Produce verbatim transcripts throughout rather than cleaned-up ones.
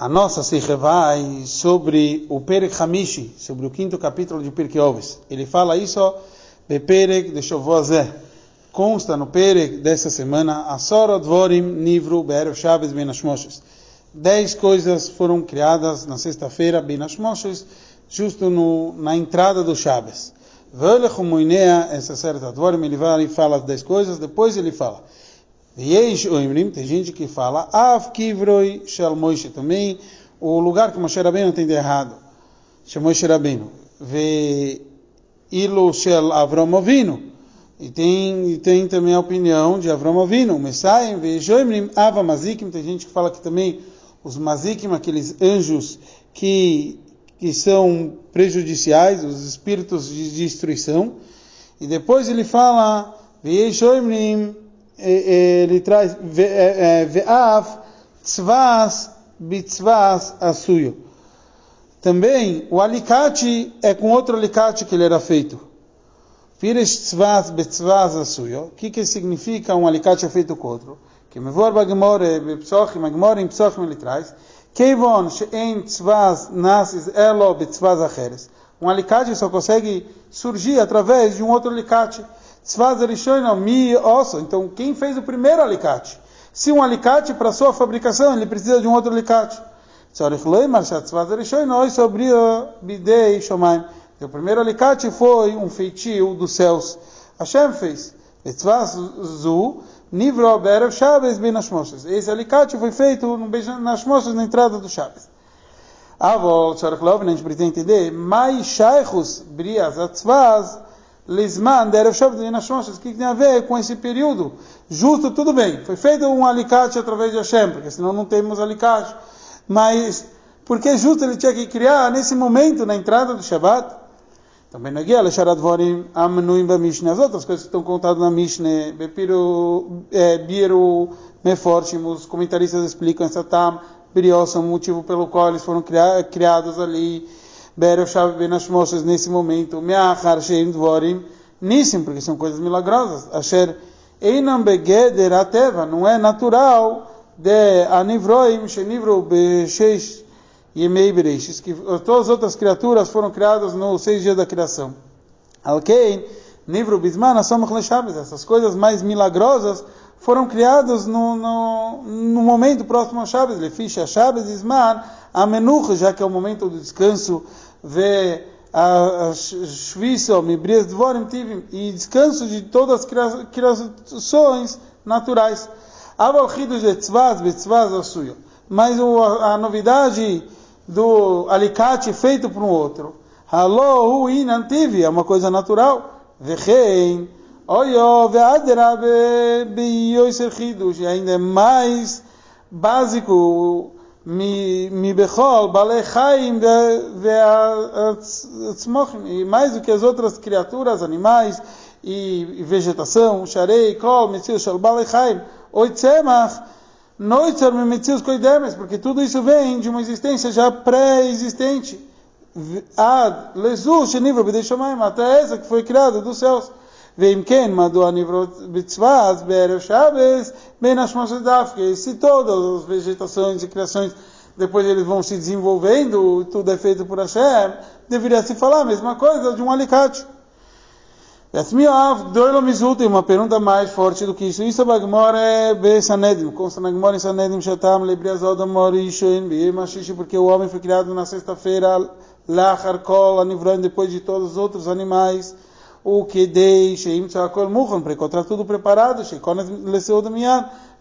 A nossa Siche vai sobre o Perek Hamishi, sobre o quinto capítulo de Pirkei Avot. Ele fala isso, Beperek de Shovozé. Consta no Perek dessa semana, a Sora Dvorim, Nivru, Be'er, Chaves, Benachmoshes. Dez coisas foram criadas na sexta-feira, Benachmoshes, justo no, na entrada do Chaves. Volech, Moinea, essa certa Dvorim, ele vai e fala as dez coisas, depois ele fala. Tem gente que fala Av Kivro Shel Moshe, o lugar que Moshe Rabeinu tem de errado, Shel Moshe Rabeinu, Ve Ilu Shel Avramovino, e tem, tem também a opinião de Avramovino, Messiah, Ve Joimrim Ava Mazikim. Tem gente que fala que também os Mazikim, aqueles anjos que, que são prejudiciais, os espíritos de destruição. E depois ele fala Ve Joimrim, ele traz ve'av tzvas bitzvas asuyo. Também o alicate é com outro alicate que ele era feito. Pires tzvas bitzvas asuyo. O que que significa um alicate feito com outro? Que me vor b'gemora b'psochim, b'gemora em psochim ele traz. Kevon she'en tzvas nasis elo bitzvas acheres. Um alicate só consegue surgir através de um outro alicate. Então, quem fez o primeiro alicate? Se um alicate para sua fabricação, ele precisa de um outro alicate. Então, o primeiro alicate foi um feitio dos céus. Hashem fez. Esse alicate foi feito nas mostras na entrada do Chaves. A gente precisa entender. Mais shaychus brias atzvaz Lisman, Derev Shabbat, Benachmoshes, o que tem a ver com esse período? Justo, tudo bem, foi feito um alicate através de Hashem, porque senão não temos alicate. Mas, porque justo ele tinha que criar nesse momento, na entrada do Shabbat? Também na guia, Leshara Dvorim, Amnuim, Bamishne, as outras coisas que estão contadas na Mishne, Bepiru, Biru, Mefortim, os comentaristas explicam essa tam, Biriossam, o motivo pelo qual eles foram criados ali. Be'er Shav Benachmoshes nesse momento, me'achar she'im dvorim nissim, porque são coisas milagrosas. Asher einam begeder ateva, não é natural de anivroim she'nivro b'sheish yemei bereishis, que todas as outras criaturas foram criadas nos seis dias da criação. Alkein nivro bizman asamach leShabbos, essas coisas mais milagrosas foram criadas no, no, no momento próximo ao Shabbos, leficha Shabbos izman amenuch, já que é o momento do descanso. Ve a shviso mibrias dvorim tivim, e descanso de todas as criações naturais. Aval chidus de tzvaz betzvaz asuyo, mas a novidade do alicate feito por um outro, halo hu inan tiv, é uma coisa natural. Vechein oyo veadera beyoiser chidus, e ainda é mais básico, Mi bechol, balei chaim ve'atzmochim, e mais do que as outras criaturas, animais e vegetação, sharei kol mitzius shal balei chaim, oi tzemach, noitzer mi mitzius koidemes, porque tudo isso vem de uma existência já pré-existente. Ad lezus shenivro b'dei shamayim, até essa que foi criada dos céus. Veimken madu anivrot bitzvaz be'erev Shabbos benachmoshes dafke. Se todas as vegetações e criações depois eles vão se desenvolvendo, tudo é feito por Hashem, deveria se falar a mesma coisa de um alicate. Yasmiav doilo mizuto, uma pergunta mais forte do que isso. Isso é Gemora be'Sanedrim, consta na Gemora em Sanedrim shatam lebriazod amorishoin be'mashish, porque o homem foi criado na sexta-feira lachar kol anivroim, depois de todos os outros animais. O que deixa para encontrar tudo preparado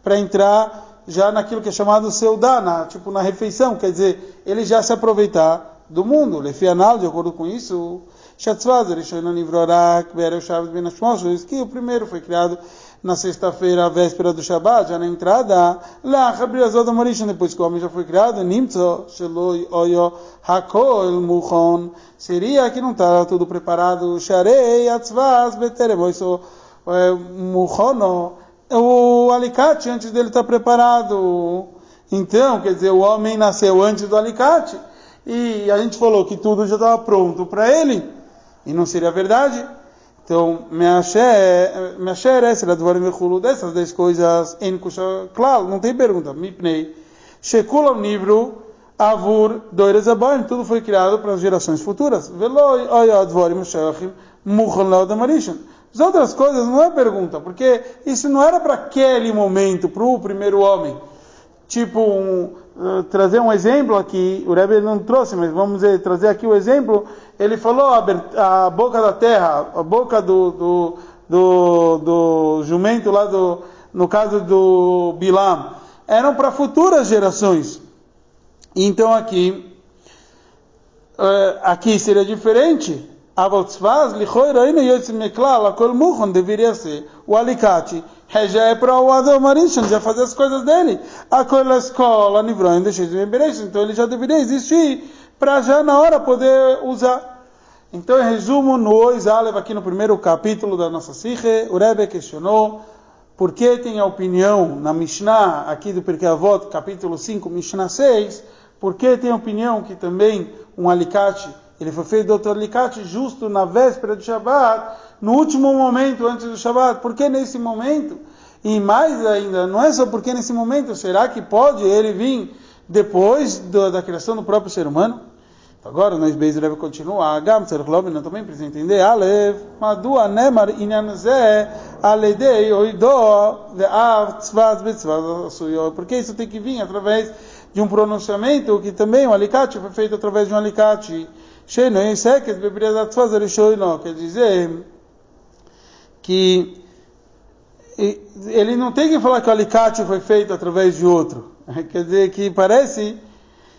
para entrar já naquilo que é chamado seudá, na, tipo na refeição, quer dizer, ele já se aproveitar do mundo. De acordo com isso, que o primeiro foi criado na sexta-feira, a véspera do Shabbat, já na entrada, depois que o homem já foi criado, seria que não está tudo preparado. O alicate antes dele está preparado. Então, quer dizer, o homem nasceu antes do alicate, e a gente falou que tudo já estava pronto para ele, e não seria verdade? Então, me'asher esra dvarim vechulu, dessas dez coisas, en kusha klal, não tem pergunta. Mipnei, shekulam nivru, Avur Doire Zabaim, tudo foi criado para as gerações futuras. Veloi Oyad Vorim Shachim Muchan Leod Amarishan. As outras coisas não é pergunta, porque isso não era para aquele momento, para o primeiro homem. Tipo, um, uh, trazer um exemplo aqui, o Rebbe não trouxe, mas vamos dizer, trazer aqui o exemplo. Ele falou a, a boca da terra, a boca do, do, do, do jumento lá, do, no caso do Bilam, eram para futuras gerações. Então aqui, uh, aqui seria diferente. Deveria ser o alicate. Já é para o Adam Marishan, já fazer as coisas dele. Aquela escola, então ele já deveria existir para já na hora poder usar. Então, em resumo, no Ois Alev, aqui no primeiro capítulo da nossa Siche, o Rebbe questionou por que tem a opinião na Mishnah, aqui do Pirkei Avot, capítulo cinco, Mishnah seis, por que tem a opinião que também um alicate, ele foi feito doutor alicate justo na véspera do Shabbat, no último momento antes do Shabbat. Por que nesse momento? E mais ainda, não é só porque nesse momento, será que pode ele vir depois do, da criação do próprio ser humano? Agora, nós beis deve continuar. Agam serglobina também precisa entender. Alef, madu anemar inanzé aledei oidó ve'av tzvaz betzvaz suyo. Porque isso tem que vir através de um pronunciamento que também o alicate foi feito através de um alicate. Sheinoi seket bebrias tzvaz arishoino. Quer dizer que ele não tem que falar que o alicate foi feito através de outro. Quer dizer que parece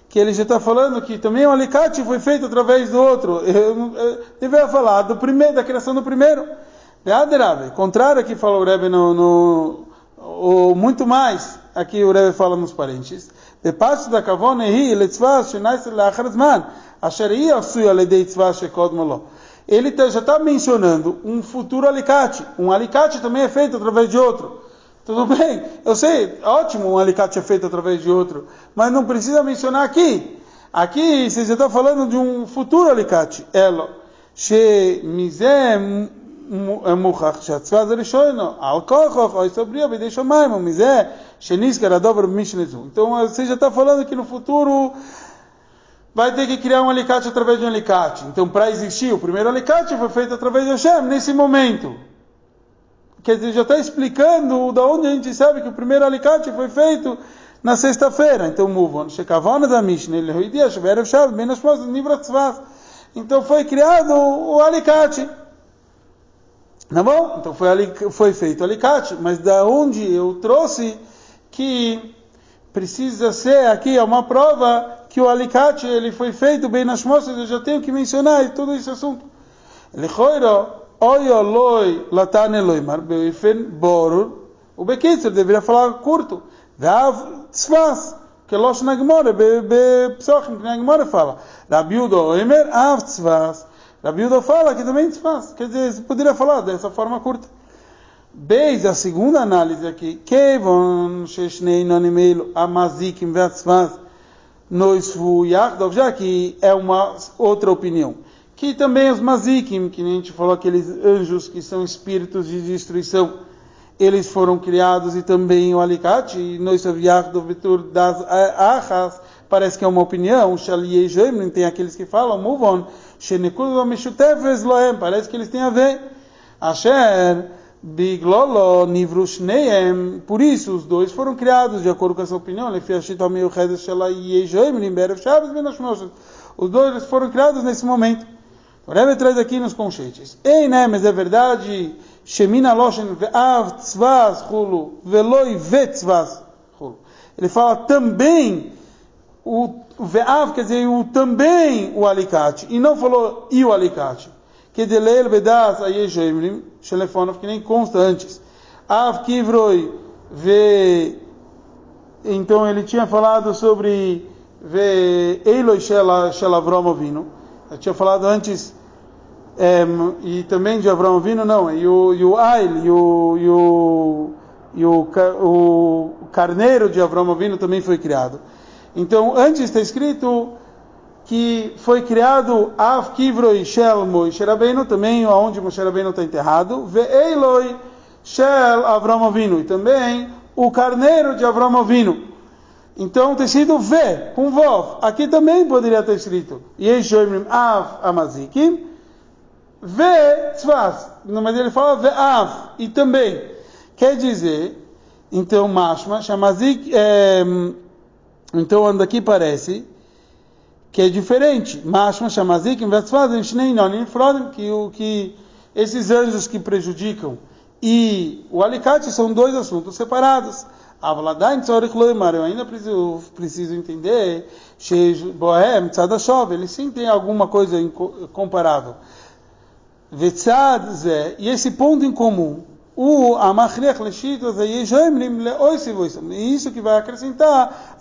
que ele já está falando que também o alicate foi feito através do outro. Deveria falar do primeiro, da criação do primeiro. Contrário que fala o Rebbe no, no ou muito mais, aqui o Rebbe fala nos parentes. De parte da Kavone hi letzvas shenais leacharzman, asheria asui aledei tzvas shekodmolo. Ele já está mencionando um futuro alicate. Um alicate também é feito através de outro. Tudo bem, eu sei, ótimo, um alicate é feito através de outro, mas não precisa mencionar aqui. Aqui você já está falando de um futuro alicate. Elo, she mizem muchach shatzvaz rishono, alkochach oisobria bidei shomayim, mizem sheniskar adover mishnezu. Então você já está falando que no futuro vai ter que criar um alicate através de um alicate. Então, para existir, o primeiro alicate foi feito através de Hashem, nesse momento. Quer dizer, já está explicando da onde a gente sabe que o primeiro alicate foi feito na sexta-feira. Então, move on. Então, foi criado o alicate. Tá bom? Então, foi, foi feito o alicate. Mas da onde eu trouxe que precisa ser aqui uma prova que o alicate ele foi feito bem nas mostras, eu já tenho que mencionar todo esse assunto. Ele Oi, oloi, lataneloi, marbefen, borur. O Bekitzer deveria falar curto. Vav, tzvaz. Que losh na Gemora, be psochim, que na Gemora fala. Rabiudo, oimer, av, tzvaz. Rabiudo fala que também tzvaz. Quer dizer, você poderia falar dessa forma curta. Beis, a segunda análise aqui. Kevon, sheshnei, nonimeilo, amazikim, ve tzvaz. Noisvu, yachdov, já que é uma outra opinião. Que também os Mazikim, que nem a gente falou, aqueles anjos que são espíritos de destruição, eles foram criados, e também o alicate, nós do Vitor das Achas, parece que é uma opinião, tem aqueles que falam, move on, parece que eles têm a ver, Asher, Biglolo, Nivrush Neem, por isso os dois foram criados, de acordo com essa opinião, os dois foram criados nesse momento. O Rebbe traz aqui nos conchetes. Ei, né, mas é verdade. Shemina loshen ve'av tzvaz chulu, veloi ve'tzvaz chulu. Ele fala também, o ve'av, quer dizer, o também o alicate. E não falou e o alicate. Que de leil bedaz ayejoimlim, shelefonov, que nem consta antes. Av kivroi ve... Então ele tinha falado sobre ve eiloi shel Avram Avinu. Eu tinha falado antes, é, e também de Avramovino, não, e o, e o Ail, e, o, e, o, e o, o carneiro de Avramovino também foi criado. Então, antes está escrito que foi criado Av Kivro Shel Moshe Rabeinu, também onde Moshe Rabeinu está enterrado, Ve'eloi Shel Avramovino, e também o carneiro de Avramovino. Então tem escrito V, com Vov. Aqui também poderia ter escrito Yeshoimrim Av Amazikim V Tzvaz. Mas ele fala V Av. E também quer dizer, então Mashma, Shamazik, é, então daqui parece que é diferente. Mashma, Shamazik, Tzvaz, Mishne, Nonim, Frodim, que o que esses anjos que prejudicam e o alicate são dois assuntos separados. Eu ainda preciso, preciso entender. Ele sim tem alguma coisa comparável. E esse ponto em comum, isso que vai acrescentar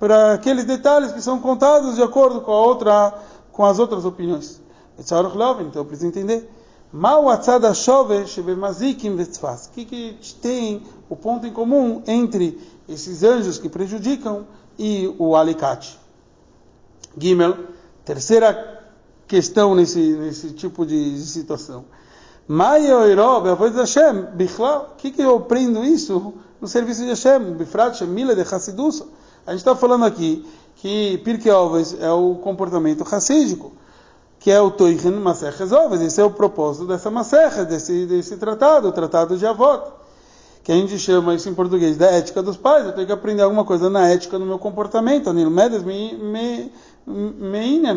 para aqueles detalhes que são contados de acordo com, a outra, com as outras opiniões. Então eu preciso entender. O que, que tem o ponto em comum entre esses anjos que prejudicam e o alicate? Gimel, terceira questão nesse, nesse tipo de situação. O que, que eu aprendo isso no serviço de Hashem? A gente está falando aqui que Pirkei Avot é o comportamento chassídico, que é o Toichen Maseches Ovos. Esse é o propósito dessa Maseches, desse, desse tratado, o tratado de Avot, que a gente chama isso em português da ética dos pais. Eu tenho que aprender alguma coisa na ética no meu comportamento,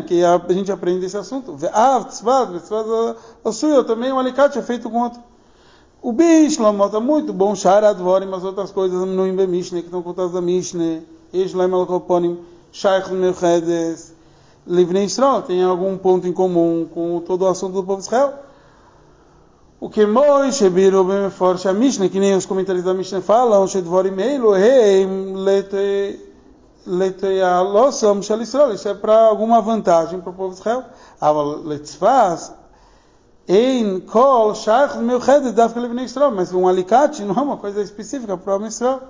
que a gente aprende esse assunto. Eu também, um alicate é feito com outro. O bicho mota muito bom, Sora Dvorim, mas outras coisas no Imbe Mishne, que estão contadas da Mishne, Eslem Al-Koponim, Shaykh Merchedes, Livnei Israel, tem algum ponto em comum com todo o assunto do povo de Israel. O que Moishe virou bem forte a Mishne, que nem os comentários da Mishne falam, o Shedvorim Elohim Leteia Lossam Shal Israel, isso é para alguma vantagem para o povo de Israel. Aval Letzfaz Ein Kol Shach Meuched Davka Livnei Israel, mas um alicate não é uma coisa específica para o Israel.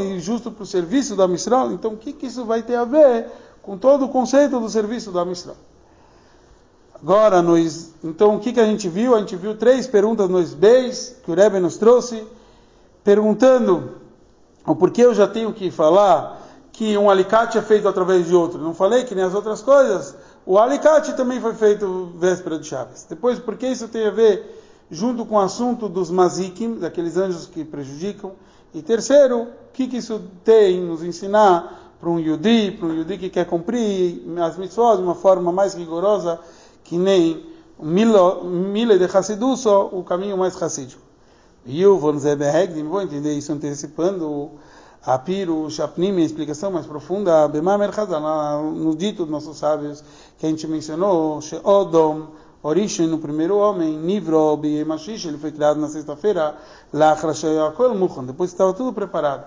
E justo para o serviço da Mishkan. Então o que, que isso vai ter a ver com todo o conceito do serviço da Mishkan? Agora nós, então o que, que a gente viu? A gente viu três perguntas nos beis que o Rebbe nos trouxe, perguntando o porquê eu já tenho que falar que um alicate é feito através de outro. Não falei que nem as outras coisas, o alicate também foi feito véspera de Chaves. Depois, por que isso tem a ver junto com o assunto dos Mazikim, daqueles anjos que prejudicam? E terceiro, o que, que isso tem nos ensinar para um Yudi, para um Yudi que quer cumprir as mitzvot de uma forma mais rigorosa, que nem Mila de Chassidus, só o caminho mais chassídico. E eu vou entender isso antecipando a Piru, o Shapnim, a explicação mais profunda, no dito dos nossos sábios, que a gente mencionou, Sheodom, Origem no primeiro homem, Nivro, Biei Mashiach, ele foi criado na sexta-feira, depois que estava tudo preparado,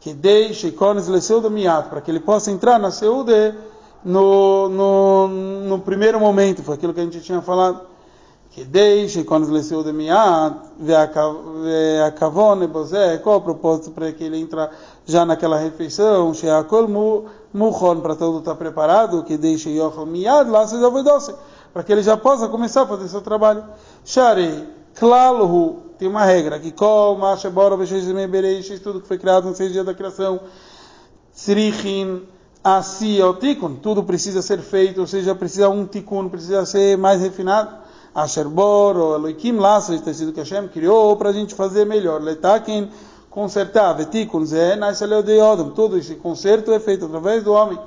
que deixe Kones Leseuda Miat, para que ele possa entrar na Seuda no, no, no primeiro momento, foi aquilo que a gente tinha falado, que deixe Kones Leseuda Miat, Veakavone, Bozé, qual o propósito para que ele entre já naquela refeição, Sheakol Muchon, para todo estar preparado, que deixe Yochel Miat, lá se doce, para que ele já possa começar a fazer seu trabalho. Sharei, Klalohu, tem uma regra, que Kol, Masha, Bora, Bechezimei, Bereish, tudo que foi criado nos seis dias da criação, Tzrichin, Asiyah, Tikun, tudo precisa ser feito, ou seja, precisa um Tikun, precisa ser mais refinado. Asher, Bora, Elohim, Lasso, o tecido que Hashem criou, para a gente fazer melhor. Letakin, consertar, Vetikun, Zé, Naisaleu, Deodum, tudo esse conserto é feito através do homem.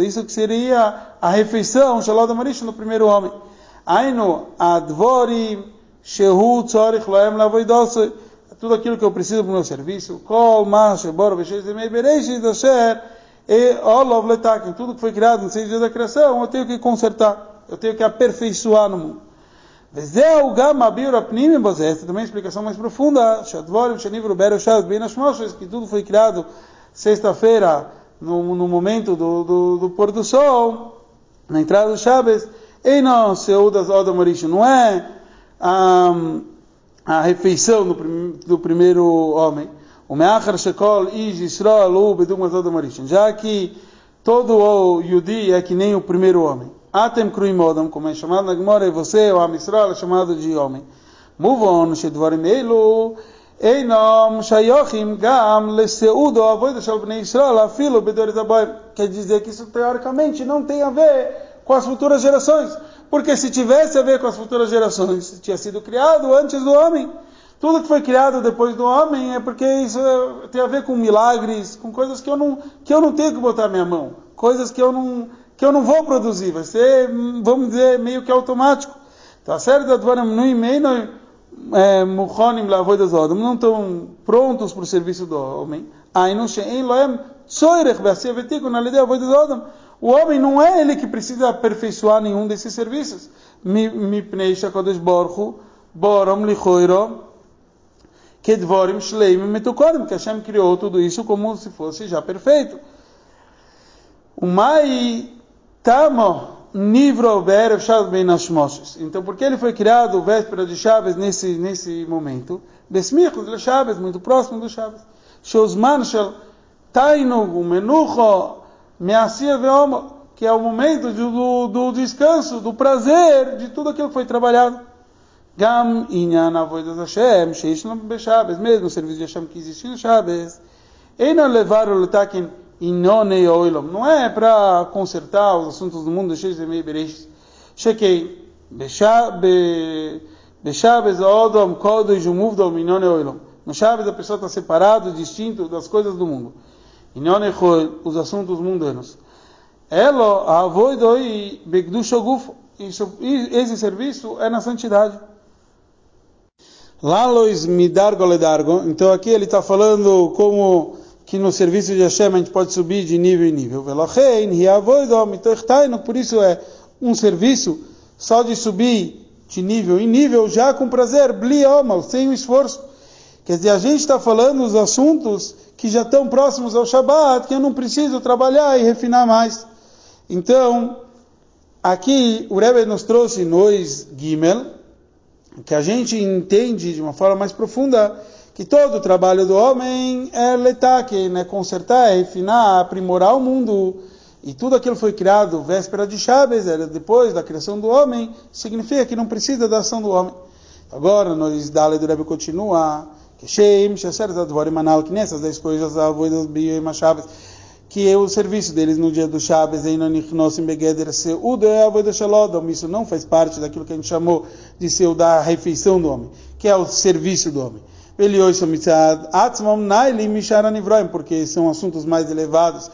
Isso que seria a refeição Shalom Marish no primeiro homem. Ainu advorim shehu tzorich loem lavoidosu, tudo aquilo que eu preciso para o meu serviço. Kol mashe bor veshezimei bereishis asher e olov letakin, tudo que foi criado nos seis dias da criação eu tenho que consertar, eu tenho que aperfeiçoar no mundo. Vezeu gam abir apnim bozeh, essa também é uma explicação mais profunda. Shadvorim shenivru beroshas benachmoshes, que tudo foi criado sexta-feira No, no momento do, do, do pôr do sol, na entrada do Chaves. Ei, não, Seudas Oda Morish, não é a, a refeição do, prim, do primeiro homem. O Meachar Shekol Ij Israel Ubedum Oda Morish, já que todo o Yudi é que nem o primeiro homem. Atem Kruim Odom, como é chamado na Gemora, você, o Am Yisrael, é chamado de homem. Move on, Shedvarim Eilu, Einom, Shayochim, Gam, Leseudo, Avoida Shal Bnei Yisrael, Afilo, Bedorit Abayim. Quer dizer que isso, teoricamente, não tem a ver com as futuras gerações. Porque se tivesse a ver com as futuras gerações, tinha sido criado antes do homem. Tudo que foi criado depois do homem é porque isso tem a ver com milagres, com coisas que eu não, que eu não tenho que botar minha mão. Coisas que eu não... que eu não vou produzir, vai ser, vamos dizer, meio que automático. Tá certo? Não estão prontos para o serviço do homem. O homem não é ele que precisa aperfeiçoar nenhum desses serviços. Que Hashem criou tudo isso como se fosse já perfeito. O mai... Tamo Nivro Be'er Shav Benachmoshes. Então, porque ele foi criado véspera de Chaves nesse, nesse momento? Besmichos de Chaves, muito próximo do Chaves. Shosman Shel Tainug Menucho Measir Ve'omo, que é o momento do, do descanso, do prazer de tudo aquilo que foi trabalhado. Gam Inyan Avodas Hashem, Sheishlam Be'Chaves, mesmo o serviço de Hashem que existe no Chaves. Eina levaram o Lutakin. Não é para consertar os assuntos do mundo, no Chaves a pessoa está separada, distinto das coisas do mundo, os assuntos mundanos. Isso, esse serviço é na santidade. Então aqui ele está falando como que no serviço de Hashem a gente pode subir de nível em nível. Por isso é um serviço só de subir de nível em nível, já com prazer, sem o esforço. Quer dizer, a gente está falando os assuntos que já estão próximos ao Shabbat, que eu não preciso trabalhar e refinar mais. Então, aqui o Rebbe nos trouxe Nois Gimel, que a gente entende de uma forma mais profunda, que todo o trabalho do homem é letaque, né? Consertar, refinar, aprimorar o mundo. E tudo aquilo foi criado véspera de Chaves, era depois da criação do homem, significa que não precisa da ação do homem. Agora, nós Dale do Rebbe continua, que Sheim, Shasher, Zadvorim, Manal, que nessas dez coisas, Avodas, Bio e Machaves, que o serviço deles no dia do Chaves, Einonichnossim, Begeder, Seudo, é Avodas, Shalodom, isso não faz parte daquilo que a gente chamou de seu da refeição do homem, que é o serviço do homem. Porque são assuntos mais elevados.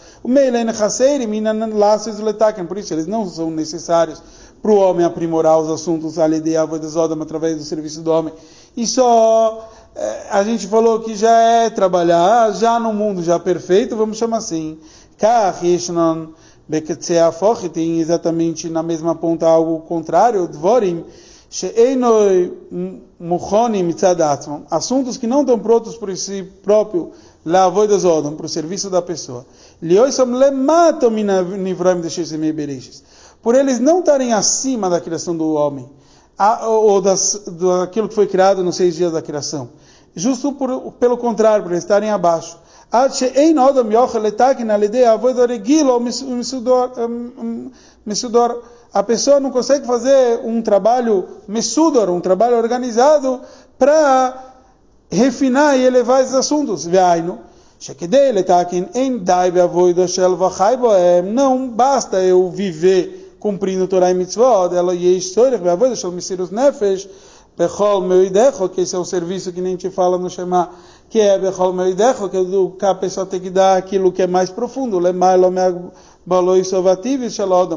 Por isso, eles não são necessários para o homem aprimorar os assuntos através do serviço do homem. E só a gente falou que já é trabalhar, já no mundo já perfeito, vamos chamar assim. Tem exatamente na mesma ponta algo contrário, Dvorim. Assuntos que não estão prontos para si próprio, para o serviço da pessoa. Por eles não estarem acima da criação do homem, ou das, daquilo que foi criado nos seis dias da criação. Justo por, pelo contrário, por eles estarem abaixo. A pessoa não consegue fazer um trabalho mesudor, um trabalho organizado, para refinar e elevar esses assuntos. Não basta eu viver cumprindo Torah e Mitzvot, que esse é o serviço que nem te fala no Shema, que é que a pessoa tem que dar aquilo que é mais profundo,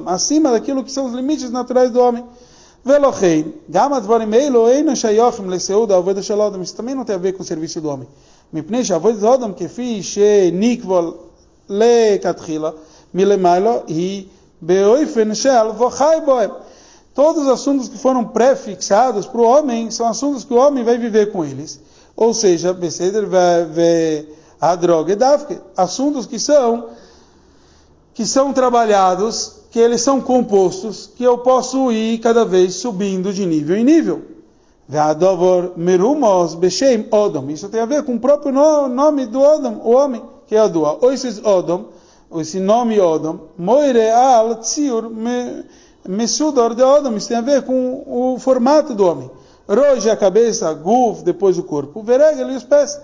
acima daquilo que são os limites naturais do homem. Isso também não tem a ver com o serviço do homem, todos os assuntos que foram pré-fixados para o homem, são assuntos que o homem vai viver com eles, ou seja, assuntos que são que são trabalhados, que eles são compostos, que eu posso ir cada vez subindo de nível em nível. Isso tem a ver com o próprio nome do Odom, o homem, que é a Dua. Esse nome Odom, Moire al Tziur Messudor de Odom, isso tem a ver com o formato do homem. Roja, a cabeça, guf, depois o corpo, veregel e os pés.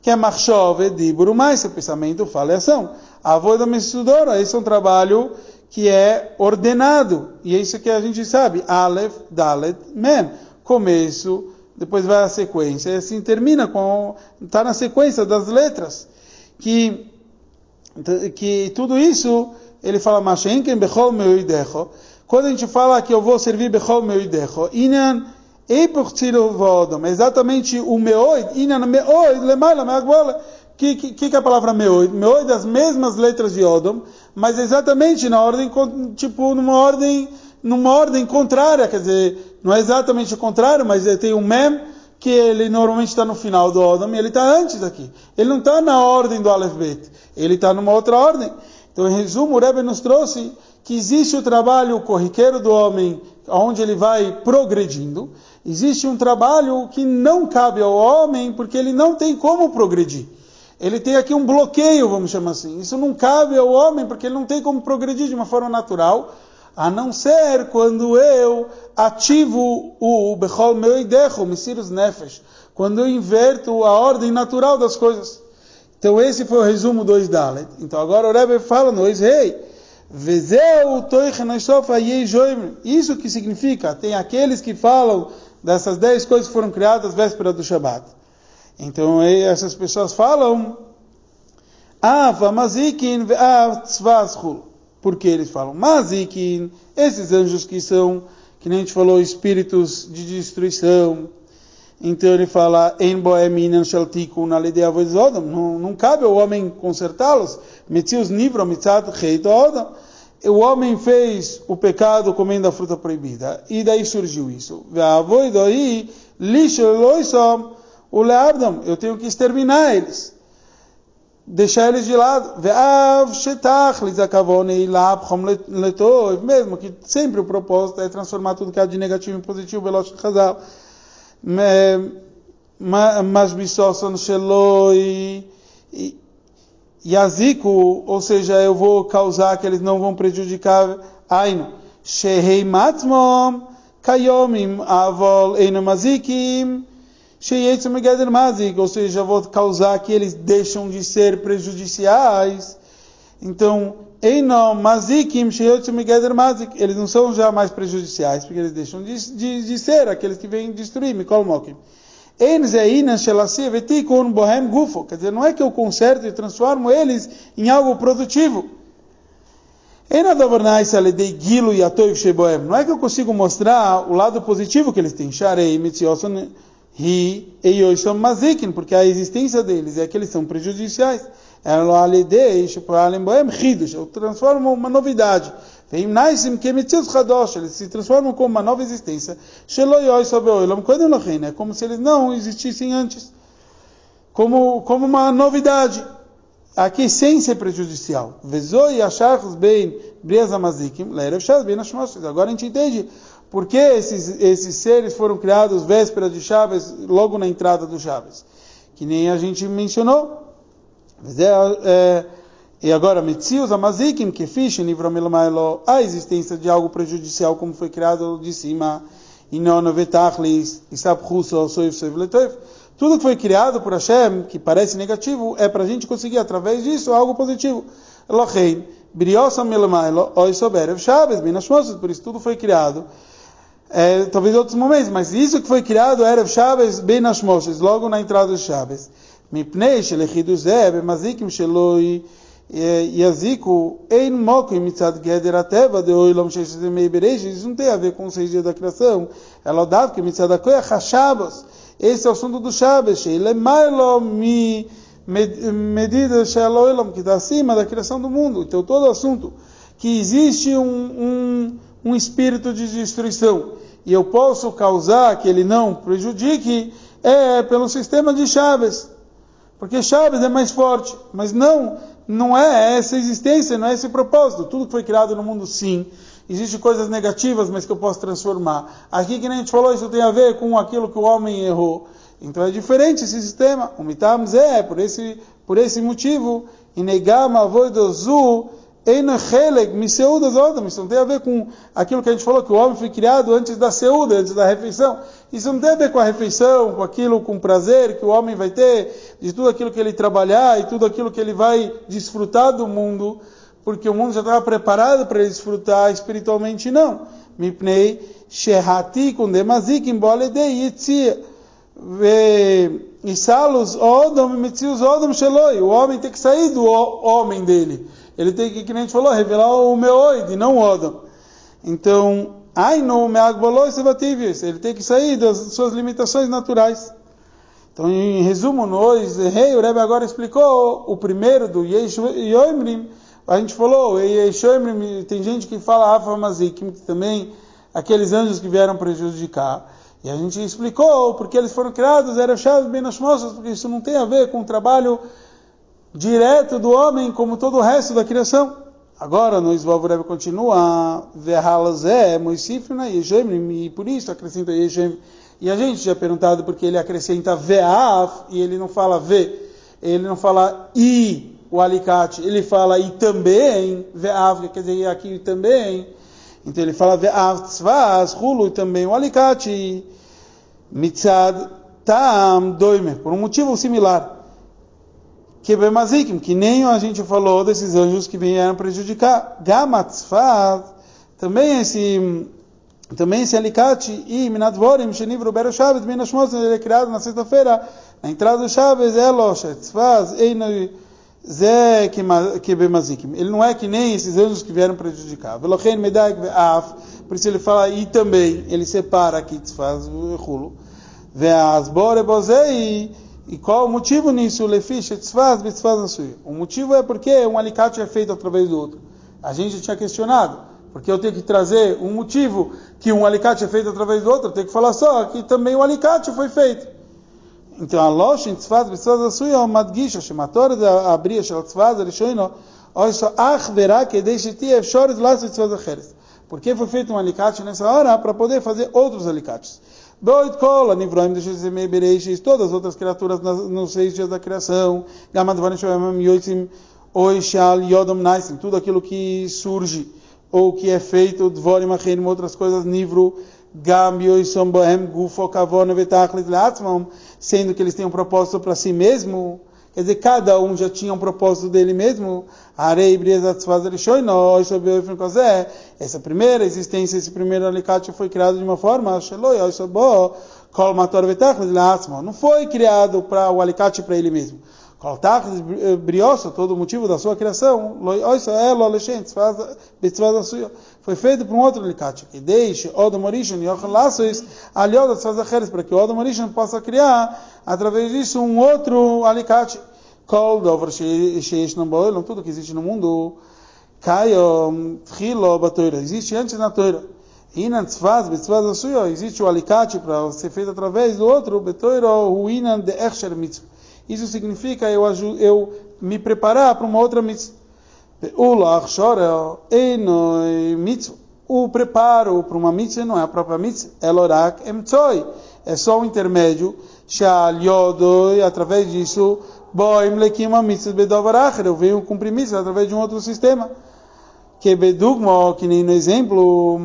Que é marchove, diburu, mais, o pensamento, fala e ação. A voz da Messudora, esse é um trabalho que é ordenado. E é isso que a gente sabe. Aleph, Dalet, Mem. Começo, depois vai a sequência. E assim termina com... Está na sequência das letras. Que, que tudo isso, ele fala, Mashenken bechol meu idecho. Quando a gente fala que eu vou servir bechol meu idecho, inan eipurtzilo vodom, exatamente o meoid, inan meoid, lemala, meagbola. O que, que, que é a palavra meoid? Meoid é as mesmas letras de Odom, mas exatamente na ordem, tipo, numa ordem, numa ordem contrária, quer dizer, não é exatamente o contrário, mas tem um mem, que ele normalmente está no final do Odom, e ele está antes aqui. Ele não está na ordem do Aleph Bet, ele está numa outra ordem. Então, em resumo, o Rebbe nos trouxe que existe o trabalho corriqueiro do homem, onde ele vai progredindo. Existe um trabalho que não cabe ao homem, porque ele não tem como progredir. Ele tem aqui um bloqueio, vamos chamar assim. Isso não cabe ao homem, porque ele não tem como progredir de uma forma natural, a não ser quando eu ativo o Bechol Meu Idecho, Messiros Nefesh, quando eu inverto a ordem natural das coisas. Então esse foi o resumo dois Dalet. Então agora o Rebbe fala no Eis-Rei, Vezeu Toich Neshofa Yeijoim. Isso que significa, tem aqueles que falam dessas dez coisas que foram criadas véspera do Shabbat. Então essas pessoas falam, Ava Mazikim Ve'av Tzvazchul. Porque eles falam, Mazikim, esses anjos que são, que nem a gente falou, espíritos de destruição. Então ele fala, En boeminan shaltikun alidei avos Odom, não cabe ao homem consertá-los. Metzius nivro mitzat chait Odom. O homem fez o pecado comendo a fruta proibida. E daí surgiu isso. Ve'avoy doi lisho loisom uleabdom. Eu tenho que exterminar eles. Deixar eles de lado. Mesmo que sempre o propósito é transformar tudo que há de negativo em positivo, mas yaziku, ou seja, eu vou causar que eles não vão prejudicar. Aino shehei matmom kayomim avol eino mazikim. Ou seja, vou causar que eles deixam de ser prejudiciais. Então, eles não são já mais prejudiciais, porque eles deixam de, de, de ser aqueles que vêm destruir. Quer dizer, não é que eu conserto e transformo eles em algo produtivo. Não é que eu consigo mostrar o lado positivo que eles têm. He e eu são mazikin, porque a existência deles é que eles são prejudiciais. Eu transformo uma novidade. Eles se transformam como uma nova existência. É como se eles não existissem antes. Como, como uma novidade. Aqui sem ser prejudicial. Agora a gente entende por que esses, esses seres foram criados véspera de Chaves, logo na entrada do Chaves? Que nem a gente mencionou. É, e agora, Metzius, Amazikim, Kefish, Nivromelmaelo, a existência de algo prejudicial, como foi criado de cima, Inonovetachlis, Isabhuso, Soif, Soif, Letoif. Tudo que foi criado por Hashem, que parece negativo, é para a gente conseguir, através disso, algo positivo. Lochein, Briosam, Melmaelo, Oisoberev, Chaves, Benachmoshes, por isso tudo foi criado. É, talvez outros momentos, mas isso que foi criado era o Chaves Benachmoshes, logo na entrada do Chaves. Mipnei shelechidu zeh bemazikim sheloi yaziku ein mokim mitzad geder ateva de oilom sheshizimei bereishis. Isso não tem a ver com os seis dias da criação. Ela odava que mitzad akoyach hashabos. Esse é o assunto do Chaves. Sheilemaylo mi medida sheloilom, que está acima da criação do mundo. Então todo o assunto que existe um... um um espírito de destruição, e eu posso causar que ele não prejudique, é pelo sistema de Chaves, porque Chaves é mais forte, mas não, não é essa existência, não é esse propósito. Tudo que foi criado no mundo, sim, existem coisas negativas, mas que eu posso transformar. Aqui, que nem a gente falou, isso tem a ver com aquilo que o homem errou, então é diferente esse sistema. O Mitam Zé, por esse, por esse motivo, e negar a voz do Zu, Eina Heleg, Miseuda Zodam. Isso não tem a ver com aquilo que a gente falou, que o homem foi criado antes da Seuda, antes da refeição. Isso não tem a ver com a refeição, com aquilo, com o prazer que o homem vai ter, de tudo aquilo que ele trabalhar e tudo aquilo que ele vai desfrutar do mundo, porque o mundo já estava preparado para ele desfrutar, espiritualmente não. Mipnei Shehati Kunde Mazikim Boledei Yitzia. O homem tem que sair do homem dele. Ele tem que, que nem a gente falou, revelar o meoide, não o Odom. Então, ele tem que sair das suas limitações naturais. Então, em resumo, nós, hey, o Rebbe agora explicou o primeiro do Yeshomrim. A gente falou, Yeshomrim, tem gente que fala Afa Mazikim, que também aqueles anjos que vieram prejudicar. E a gente explicou porque eles foram criados, era Chaves, Benachmoshes, porque isso não tem a ver com o trabalho direto do homem, como todo o resto da criação. Agora, no Esvalvoreb continua, Verhalazé, Moisifna, Yeshemrim, e por isso acrescenta Yeshemrim. E a gente já perguntado porque ele acrescenta Veaf, e ele não fala V, ele não fala I, o alicate, ele fala I também, Veaf, quer dizer, aqui também. Então ele fala Ve'af tzvaz, rulo, e também o alicate, mitzad tam doimer, por um motivo similar. Que bemazikim, que nem a gente falou desses anjos que vieram prejudicar. Gamatzvaz, também esse, também esse alicate, e minadvorim, shenivro bero Chaves, minashmos, ele é criado na sexta-feira, na entrada do Chaves, é locha, tzvaz, einu, Zé que bemazikim. Ele não é que nem esses anjos que vieram prejudicar. Velochen medaik ve'af. Por isso ele fala e também. Ele separa aqui, faz o rulo. Ve'az bore bozei. E qual o motivo nisso? Lefish etzfaz betzfaz nasui. O motivo é porque um alicate é feito através do outro. A gente já tinha questionado. Porque eu tenho que trazer um motivo que um alicate é feito através do outro. Eu tenho que falar só que também o alicate foi feito. Então a loja em tzfaz, b'tzfaz asui, é o madgisha, shemator da abria, shel tzfaz, rishoino, olha só, ach verá que deixe ti, efshores, laço, tzfaz acheres. Porque foi feito um alicate nessa hora para poder fazer outros alicates. Beoit kola, nivroim, deixe zemei, bereishis, todas as outras criaturas nos seis dias da criação, gamad varim, shoemem, yoitzim, oishal, yodom, naisim, tudo aquilo que surge, ou que é feito, dvorim, acherim, outras coisas, nivro, sendo que eles têm um propósito para si mesmo, quer dizer, cada um já tinha um propósito dele mesmo. Essa primeira existência, esse primeiro alicate foi criado de uma forma, não foi criado para o alicate para ele mesmo. Todo o motivo da sua criação foi feito por um outro alicate, e deixe Odomorishan e Ochalaços aliodas fazacheres, para que o Odomorishan possa criar através disso um outro alicate. Koldover Sheishnamboilon, tudo que existe no mundo Kayom Trilo Batoira, existe antes na Toira. Inan Tzvaz, Betzvaz Asuyo, existe o alicate para ser feito através do outro, Betoiro, Huinan de Echsher Mitzvah. Isso significa eu, eu me preparar para uma outra mitzvah. O preparo para uma mitzvah não é a própria mitzvah. É só um intermédio. Através disso, eu venho cumprir mitzvah através de um outro sistema. Que nem no exemplo,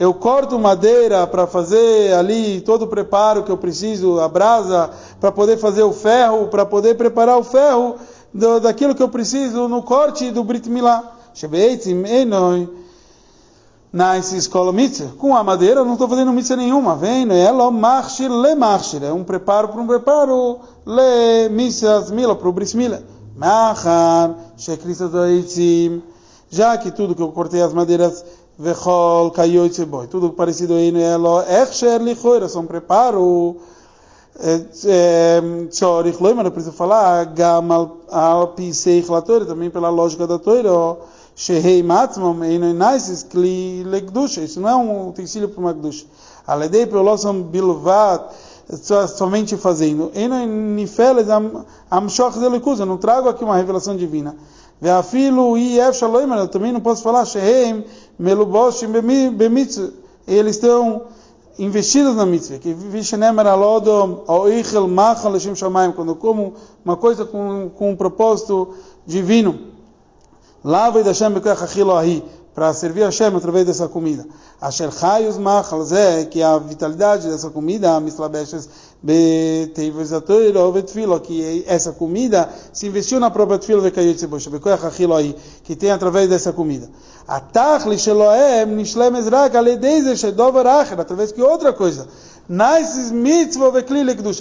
eu corto madeira para fazer ali todo o preparo que eu preciso, a brasa, para poder fazer o ferro, para poder preparar o ferro do, daquilo que eu preciso no corte do Brit Milá. Com a madeira eu não estou fazendo mitzvah nenhuma. Vem, é um preparo para um preparo, le mitzvah mila, para o Brit Milá. Já que tudo que eu cortei as madeiras, Vechol, Kayoitse Boy, tudo parecido aí no Elo, Echsher, Lichoira, são preparo, Tchorich Loima, não preciso falar, Gamal, Alpi, Seich, Latoira, também pela lógica da Toira, Shehei, Matmam, Einoinaisis, Kli, Legdusha, isso não é um utensílio para uma Gdusha. Aledei, Pelossam, Bilvat, somente fazendo. Einoinifeles, Amshok, Zelikusa, não trago aqui uma revelação divina. Veafilo e Ef Shaloim, eu também não posso falar, Shehem, Meluboshim, Bemitz, eles estão investidas na mitzvah, que quando eu como uma coisa com, com um propósito divino, para servir a Hashem através dessa comida, que a vitalidade dessa comida, que essa comida se investiu na própria tefila, que tem através dessa comida, através de outra coisa,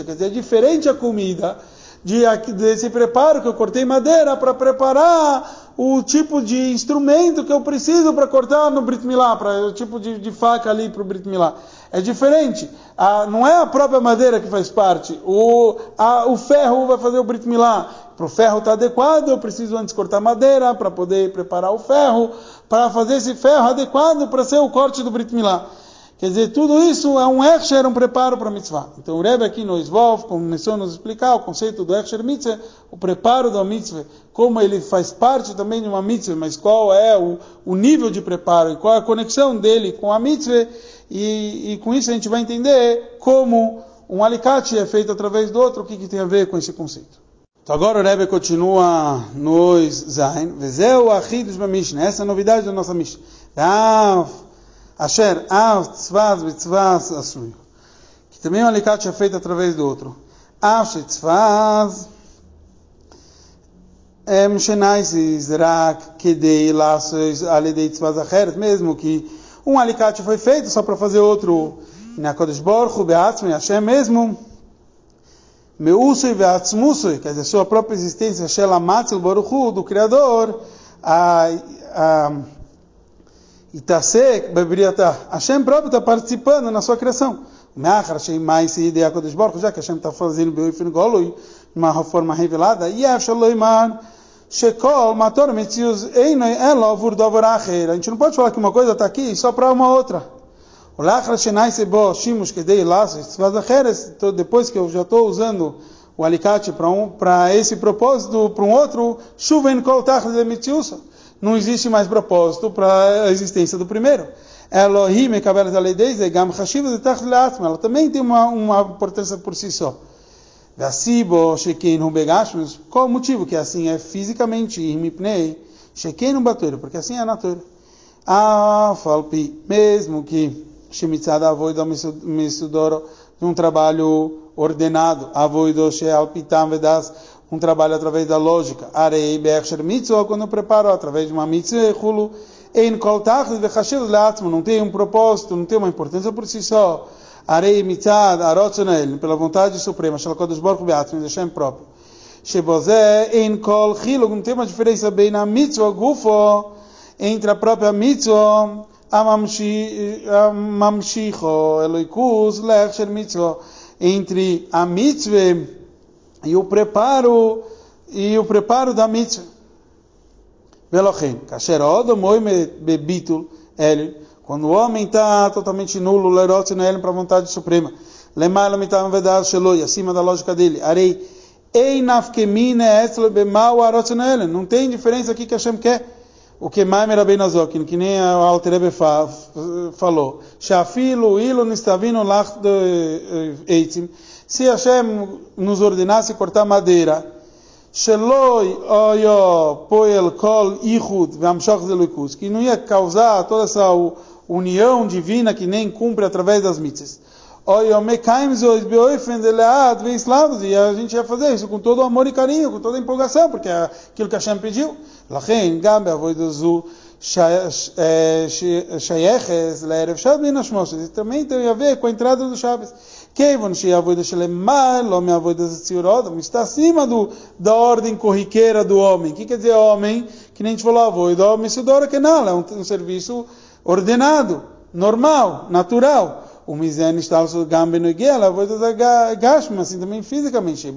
quer dizer, é diferente a comida de desse preparo que eu cortei madeira para preparar o tipo de instrumento que eu preciso para cortar no Brit Milá, para o tipo de, de faca ali para o Brit Milá. É diferente. A, não é a própria madeira que faz parte. O, a, o ferro vai fazer o Brit Milá. Para o ferro estar adequado, eu preciso antes cortar madeira para poder preparar o ferro, para fazer esse ferro adequado para ser o corte do Brit Milá. Quer dizer, tudo isso é um Hechsher, um preparo para a mitzvah. Então o Rebbe aqui no Esvolv começou a nos explicar o conceito do Hechsher mitzvah, o preparo da mitzvah, como ele faz parte também de uma mitzvah, mas qual é o, o nível de preparo e qual é a conexão dele com a mitzvah. E, e com isso a gente vai entender como um alicate é feito através do outro, o que, que tem a ver com esse conceito. Então agora o Rebbe continua nos Zain. Vezeu achidus ba Mishne. Essa é a novidade da nossa Mishne. Asher, Av, Tzvaz, Bitzvaz, Asui. Que também um alicate é feito através do outro. Av, Tzvaz, Em, Shenais, Zrak, Kedei, Laços, Aledei, Tzvaz, Acheret. Mesmo que um alicate foi feito só para fazer outro. Na Kodesh Borchu, Beatzmi, Hashem mesmo. Meusui, Beatzmusui. Quer dizer, sua própria existência, Shelamatzel, Boruchu, do Criador. A... a Itasek, Bebriatah, Hashem próprio está participando na sua criação. Já que Hashem está fazendo Be'er de uma forma revelada, a gente não pode falar que uma coisa está aqui só para uma outra. Depois que eu já estou usando o alicate para um, para esse propósito, para um outro, não existe mais propósito para a existência do primeiro. Ela também tem uma, uma importância por si só. Qual o motivo que assim é fisicamente? Porque assim é a natureza. Mesmo que um trabalho ordenado, um trabalho através da lógica, arei be'er mitzvah, quando eu preparo através de uma mitzvah, chulo, em kol tachlis vechashiv le'atzmo, não tem um propósito, não tem uma importância por si só, arei mitzad arotzonel, pela vontade suprema, shel kodesh baruch hu be'atzmo, Hashem próprio, shebozeh em kol chilug, não tem uma diferença bem na mitzvah gufo, entre a própria mitzvah, amamshicho eloikus le'er mitzvah, entre a mitzvah e o preparo e o preparo da mitzvah. Velochem, kasher odom oimet bebitul el, quando o homem está totalmente nulo, lerotz na el, para a vontade suprema. Lemaila mitam vedar sheloi, acima da lógica dele. Arei einafkemine eslo bemau arotz na el. Não tem diferença aqui que Hashem quer. O que mais era bem nazokin, que nem o Alter Rebe falou. Shafilo ilo nistavino lach de eitim. Se Hashem nos ordenasse cortar madeira, que não ia causar toda essa união divina que nem cumpre através das mitzvahs, e a gente ia fazer isso com todo o amor e carinho, com toda a empolgação, porque é aquilo que Hashem pediu. Isso também tem a ver com a entrada do Chaves. Está acima do, da ordem corriqueira do homem. O que quer dizer homem? Que nem a gente falou, é um, um serviço ordenado, normal, natural. O Mizene está no Gambe no Guela, assim também fisicamente.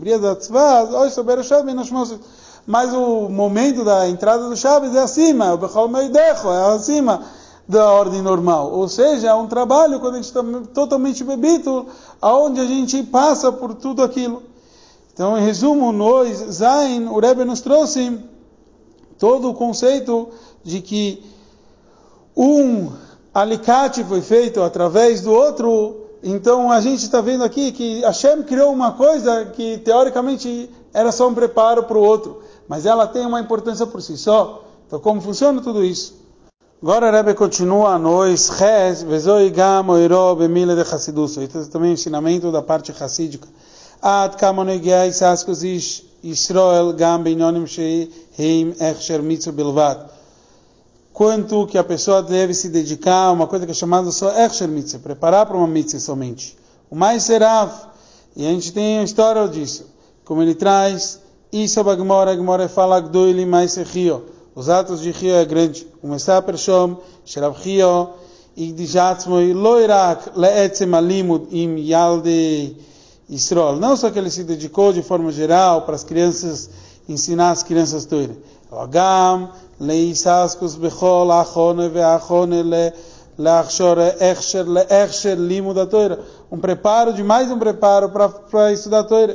Mas o momento da entrada do Chaves é acima, é acima da ordem normal. Ou seja, é um trabalho quando a gente está totalmente bebido, aonde a gente passa por tudo aquilo. Então, em resumo, nós, Zain, o Rebbe nos trouxe todo o conceito de que um alicate foi feito através do outro, Então a gente está vendo aqui que Hashem criou uma coisa que teoricamente era só um preparo para o outro, mas ela tem uma importância por si só. Então como funciona tudo isso? Agora Rebbe continua a nós, Ches, Vezoi Gam, Oiro, Bemila de Chassidus. Isso também é um ensinamento da parte chassídica. Ad Kamonegia Isaskos Ish, Israel Gam, Beinonim Shei, Heim, Echsher, Mitzvah, Bilvat. Quanto que a pessoa deve se dedicar a uma coisa que é chamada só Echsher Mitzvah, preparar para uma Mitzvah somente. O mais será, e a gente tem a história disso, como ele traz, Isso a Gemora, a Gemora fala, Gdoili, Mais Echio. Os atos de Rio é grande. Começar por Shom, Sherav Rio, e de Jatzmoi, Loirak, Leetzem Alimud, Im Yalde Israel. Não só que ele se dedicou de forma geral para as crianças, ensinar as crianças Torá. Agam, Leisaskus, Bechol, Achone, Veachone, Leachshor, Echsher, Leechsher, Limud da Torá. Um preparo de mais um preparo para, para estudar Torá.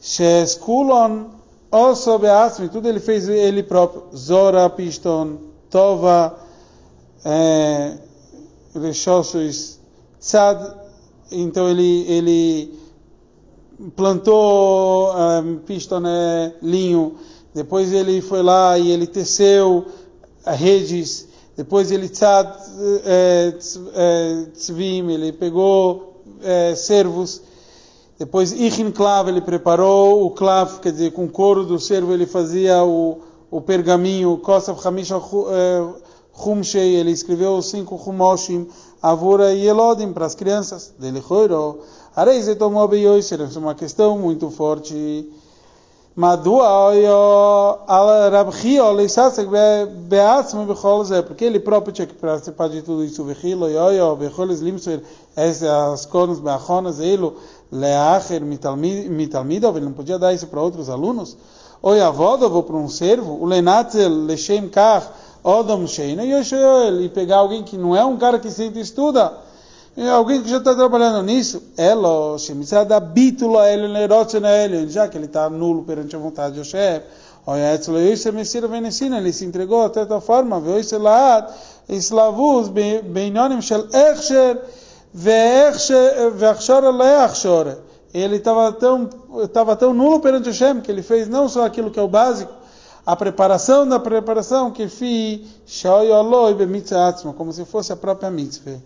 Sheskulon, Osso Beasmi, tudo ele fez ele próprio. Zora, Piston, Tova, é, Rechossos, Tzad. Então ele, ele plantou um, Piston, é, linho. Depois ele foi lá e ele teceu redes. Depois ele Tzad, é, Tzvim, ele pegou é, servos. Depois, Ichin Clav, ele preparou o Clav, quer dizer, com o couro do servo, ele fazia o, o pergaminho. Kosav Hamisha Chumshei, ele escreveu os cinco Chumoshim, Avura e Elodim, para as crianças. Dele Choiro, Areis tomou Beyoish, era uma questão muito forte. Madua Oyo, Al Rabchio, Leisasek Beatzmo Becholze, porque ele próprio tinha que participar de tudo isso. Vechilo, Oyo, Becholes Limsuir, as Konas, Beachonas, Elo. Leacher mitalmidov, ele não podia dar isso para outros alunos. Oi avodov, para um servo, o lenatzel leshem kach odom sheino yoshoel, e pegar alguém que não é um cara que sempre estuda, alguém que já está trabalhando nisso. Elo shemitzada bitula ele lerotzena ele, já que ele está nulo perante a vontade de Hashem. Oi etzlo yoshe mesira venecina, ele se entregou até tal forma. Veoishe laat islavuz beinonim shel echsher ele estava tão, estava tão nulo perante Hashem que ele fez não só aquilo que é o básico, a preparação da preparação que fi como se fosse a própria mitzvah.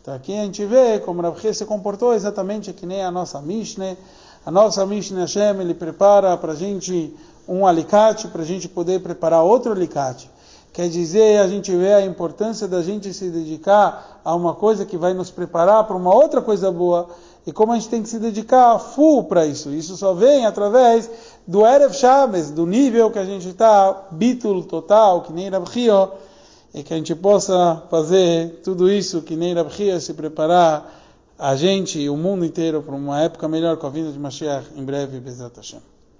Então aqui a gente vê como Rav Hie se comportou exatamente que nem a nossa Mishne. A nossa Mishne Hashem, ele prepara para a gente um alicate para a gente poder preparar outro alicate. Quer dizer, a gente vê a importância da gente se dedicar a uma coisa que vai nos preparar para uma outra coisa boa. E como a gente tem que se dedicar full para isso. Isso só vem através do Erev Chaves, do nível que a gente está, bitul total, que nem Rav Hio. E que a gente possa fazer tudo isso, que nem Rav Hio, se preparar a gente e o mundo inteiro para uma época melhor com a vinda de Mashiach em breve, Bezat Hashem.